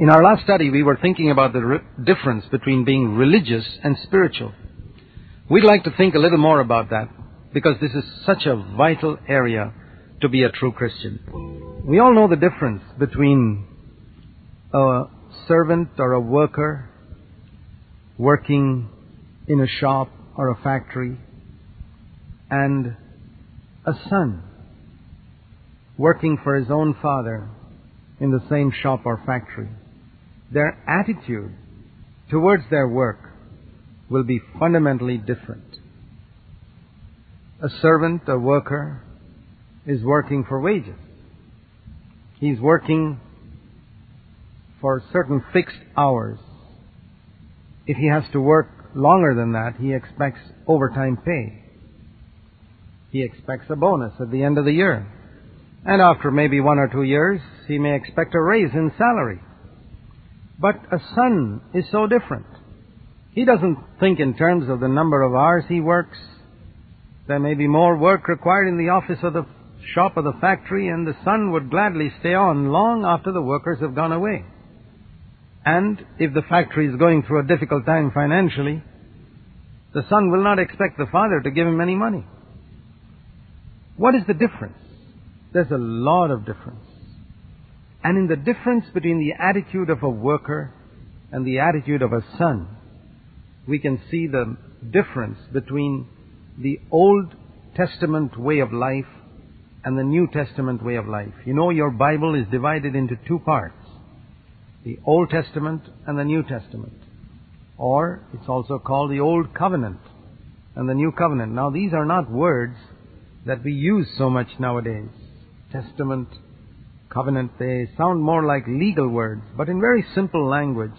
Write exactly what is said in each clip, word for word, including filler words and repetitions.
In our last study, we were thinking about the re- difference between being religious and spiritual. We'd like to think a little more about that, because this is such a vital area to be a true Christian. We all know the difference between a servant or a worker working in a shop or a factory and a son working for his own father in the same shop or factory. Their attitude towards their work will be fundamentally different. A servant, a worker, is working for wages. He's working for certain fixed hours. If he has to work longer than that, he expects overtime pay. He expects a bonus at the end of the year. And after maybe one or two years, he may expect a raise in salary. But a son is so different. He doesn't think in terms of the number of hours he works. There may be more work required in the office or the shop or the factory, and the son would gladly stay on long after the workers have gone away. And if the factory is going through a difficult time financially, the son will not expect the father to give him any money. What is the difference? There's a lot of difference. And in the difference between the attitude of a worker and the attitude of a son, we can see the difference between the Old Testament way of life and the New Testament way of life. You know, your Bible is divided into two parts, the Old Testament and the New Testament. Or it's also called the Old Covenant and the New Covenant. Now, these are not words that we use so much nowadays. Testament, covenant, they sound more like legal words, but in very simple language,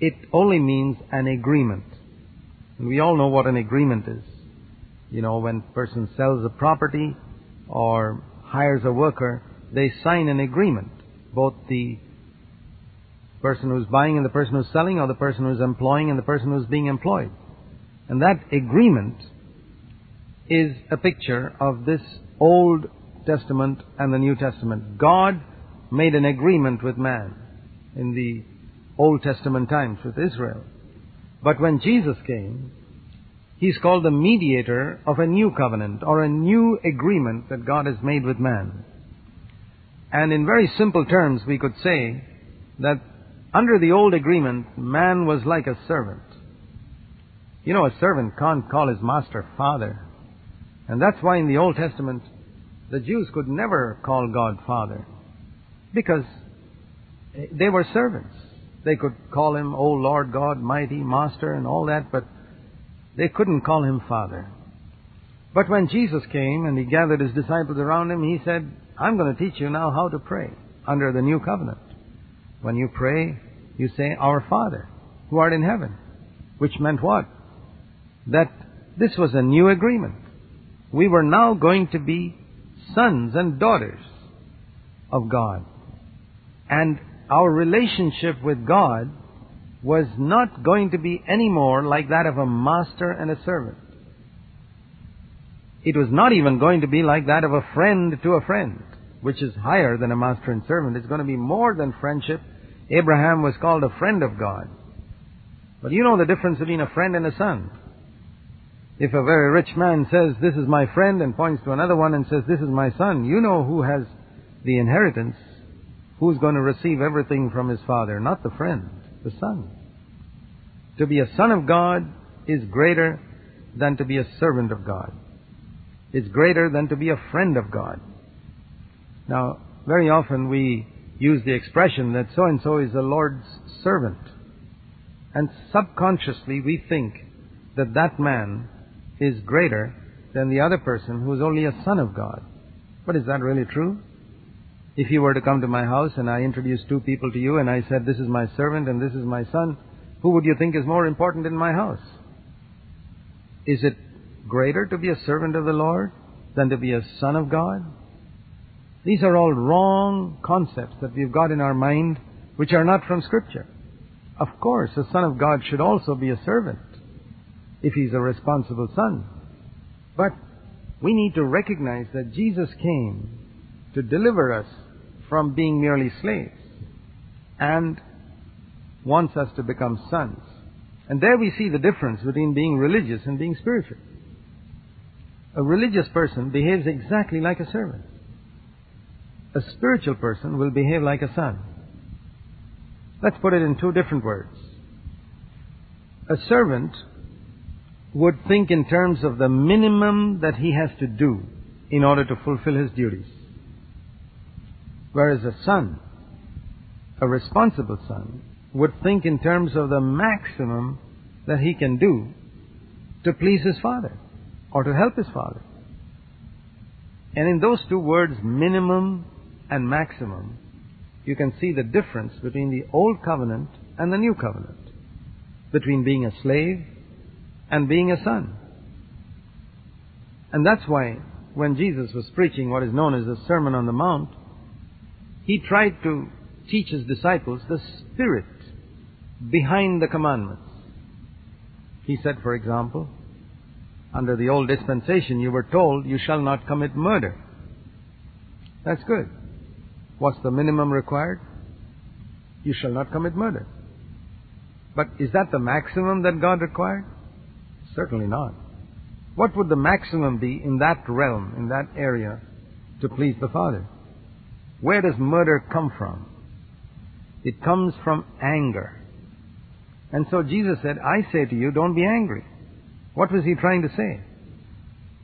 it only means an agreement. And we all know what an agreement is. You know, when a person sells a property or hires a worker, they sign an agreement. Both the person who's buying and the person who's selling, or the person who's employing and the person who's being employed. And that agreement is a picture of this Old Testament and the New Testament. God made an agreement with man in the Old Testament times with Israel. But when Jesus came, he's called the mediator of a new covenant or a new agreement that God has made with man. And in very simple terms, we could say that under the old agreement, man was like a servant. You know, a servant can't call his master father. And that's why in the Old Testament, the Jews could never call God Father, because they were servants. They could call him, O Lord God, mighty, master, and all that, but they couldn't call him Father. But when Jesus came and he gathered his disciples around him, he said, I'm going to teach you now how to pray under the new covenant. When you pray, you say, Our Father, who art in heaven, which meant what? That this was a new agreement. We were now going to be sons and daughters of God. And our relationship with God was not going to be any more like that of a master and a servant. It was not even going to be like that of a friend to a friend, which is higher than a master and servant. It's going to be more than friendship. Abraham was called a friend of God. But you know the difference between a friend and a son. If a very rich man says, this is my friend, and points to another one and says, this is my son, you know who has the inheritance, who's going to receive everything from his father, not the friend, the son. To be a son of God is greater than to be a servant of God. It's greater than to be a friend of God. Now, very often we use the expression that so-and-so is the Lord's servant. And subconsciously we think that that man is greater than the other person who is only a son of God. But is that really true? If you were to come to my house and I introduced two people to you and I said, this is my servant and this is my son, who would you think is more important in my house? Is it greater to be a servant of the Lord than to be a son of God? These are all wrong concepts that we've got in our mind, which are not from Scripture. Of course, a son of God should also be a servant, if he's a responsible son. But we need to recognize that Jesus came to deliver us from being merely slaves. and wants us to become sons. And there we see the difference between being religious and being spiritual. A religious person behaves exactly like a servant. A spiritual person will behave like a son. Let's put it in two different words. A servant would think in terms of the minimum that he has to do in order to fulfill his duties. Whereas a son, a responsible son, would think in terms of the maximum that he can do to please his father or to help his father. And in those two words, minimum and maximum, you can see the difference between the old covenant and the new covenant, between being a slave and being a son. And that's why when Jesus was preaching what is known as the Sermon on the Mount, he tried to teach his disciples the spirit behind the commandments. He said, for example, under the old dispensation you were told you shall not commit murder. That's good. What's the minimum required? You shall not commit murder. But is that the maximum that God required? Certainly not. What would the maximum be in that realm, in that area, to please the Father? Where does murder come from? It comes from anger. And so Jesus said, I say to you, don't be angry. What was he trying to say?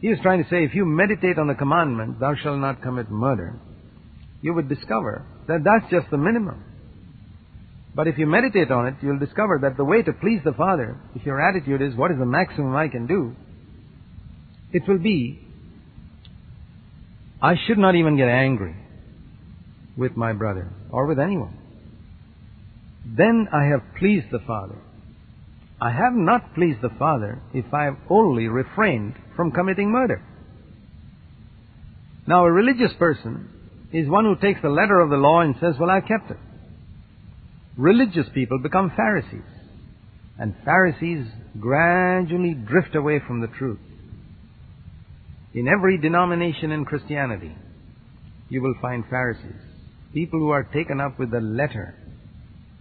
He was trying to say, if you meditate on the commandment, thou shalt not commit murder, you would discover that that's just the minimum. But if you meditate on it, you'll discover that the way to please the Father, if your attitude is, what is the maximum I can do? It will be, I should not even get angry with my brother or with anyone. Then I have pleased the Father. I have not pleased the Father if I have only refrained from committing murder. Now, a religious person is one who takes the letter of the law and says, well, I've kept it. Religious people become Pharisees, and Pharisees gradually drift away from the truth. In every denomination in Christianity, you will find Pharisees, people who are taken up with the letter,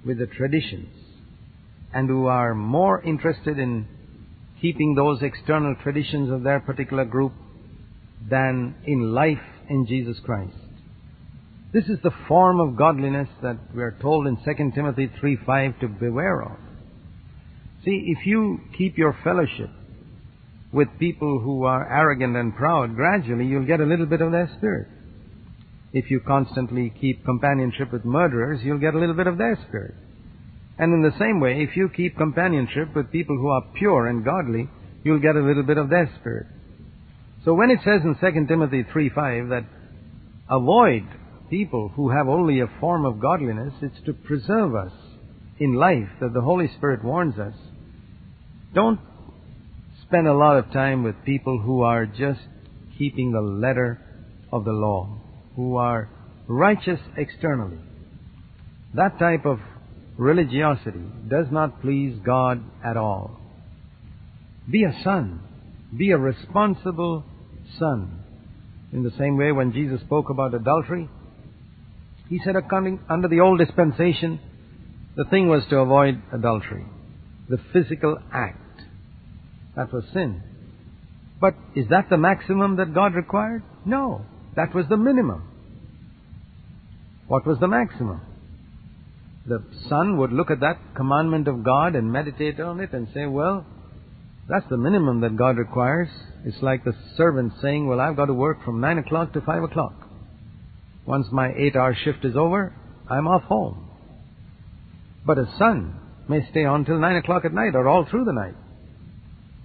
with the traditions, and who are more interested in keeping those external traditions of their particular group than in life in Jesus Christ. This is the form of godliness that we are told in Second Timothy three five to beware of. See, if you keep your fellowship with people who are arrogant and proud, gradually you'll get a little bit of their spirit. If you constantly keep companionship with murderers, you'll get a little bit of their spirit. And in the same way, if you keep companionship with people who are pure and godly, you'll get a little bit of their spirit. So when it says in Second Timothy three five that avoid people who have only a form of godliness, it's to preserve us in life that the Holy Spirit warns us. Don't spend a lot of time with people who are just keeping the letter of the law, who are righteous externally. That type of religiosity does not please God at all. Be a son. Be a responsible son. In the same way, when Jesus spoke about adultery, he said, under the old dispensation, the thing was to avoid adultery, the physical act. That was sin. But is that the maximum that God required? No, that was the minimum. What was the maximum? The son would look at that commandment of God and meditate on it and say, well, that's the minimum that God requires. It's like the servant saying, well, I've got to work from nine o'clock to five o'clock. Once my eight-hour shift is over, I'm off home. But a son may stay on till nine o'clock at night or all through the night,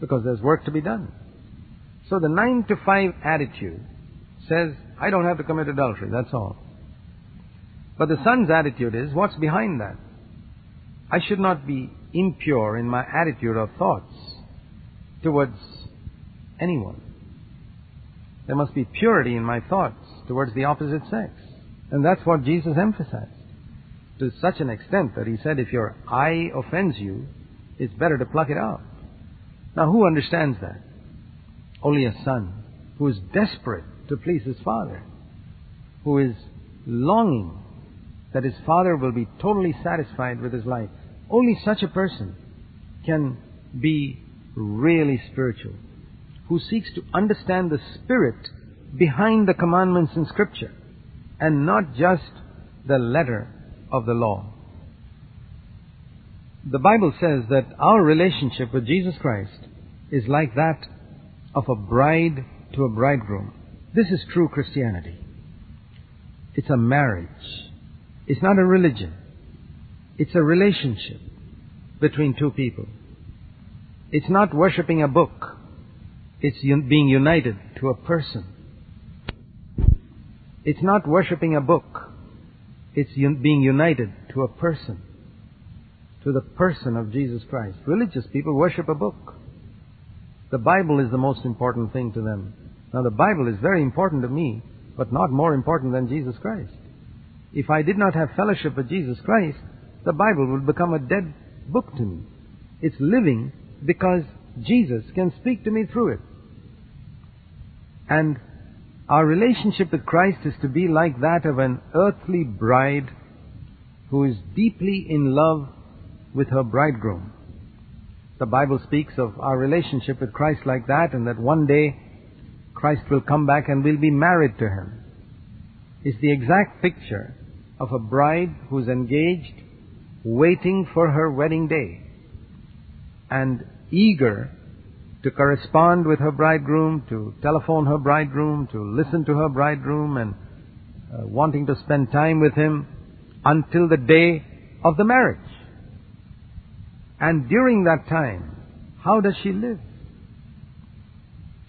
because there's work to be done. So the nine to five attitude says, I don't have to commit adultery, that's all. But the son's attitude is, what's behind that? I should not be impure in my attitude or thoughts towards anyone. There must be purity in my thoughts towards the opposite sex. And that's what Jesus emphasized to such an extent that he said, if your eye offends you, it's better to pluck it out. Now, who understands that? Only a son who is desperate to please his father, who is longing that his father will be totally satisfied with his life. Only such a person can be really spiritual, who seeks to understand the spirit behind the commandments in Scripture and not just the letter of the law. The Bible says that our relationship with Jesus Christ is like that of a bride to a bridegroom. This is true Christianity. It's a marriage. It's not a religion. It's a relationship between two people. It's not worshipping a book. It's being united to a person. It's not worshipping a book. It's being united to a person, to the person of Jesus Christ. Religious people worship a book. The Bible is the most important thing to them. Now, the Bible is very important to me, but not more important than Jesus Christ. If I did not have fellowship with Jesus Christ, the Bible would become a dead book to me. It's living because Jesus can speak to me through it. And our relationship with Christ is to be like that of an earthly bride who is deeply in love with her bridegroom. The Bible speaks of our relationship with Christ like that, and that one day Christ will come back and we'll be married to Him. It's the exact picture of a bride who's engaged, waiting for her wedding day, and eager to correspond with her bridegroom, to telephone her bridegroom, to listen to her bridegroom, and uh, wanting to spend time with him until the day of the marriage. And during that time, how does she live?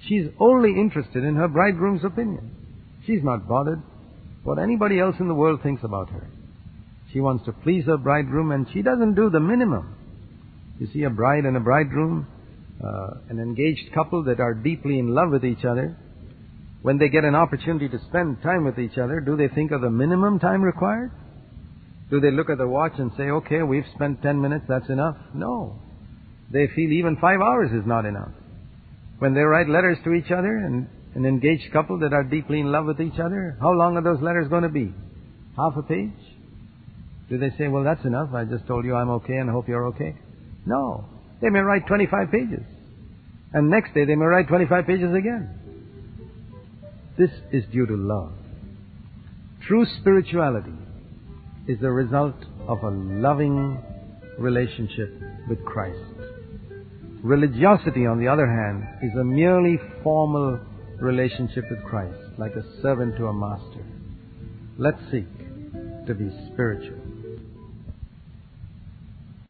She's only interested in her bridegroom's opinion. She's not bothered what anybody else in the world thinks about her. She wants to please her bridegroom, and she doesn't do the minimum. You see, a bride and a bridegroom, uh, an engaged couple that are deeply in love with each other, when they get an opportunity to spend time with each other, do they think of the minimum time required? Do they look at the watch and say, okay, we've spent ten minutes, that's enough? No. They feel even five hours is not enough. When they write letters to each other, and an engaged couple that are deeply in love with each other, how long are those letters going to be? Half a page? Do they say, well, that's enough, I just told you I'm okay and I hope you're okay? No. They may write twenty-five pages. And next day they may write twenty-five pages again. This is due to love. True spirituality is the result of a loving relationship with Christ. Religiosity, on the other hand, is a merely formal relationship with Christ, like a servant to a master. Let's seek to be spiritual.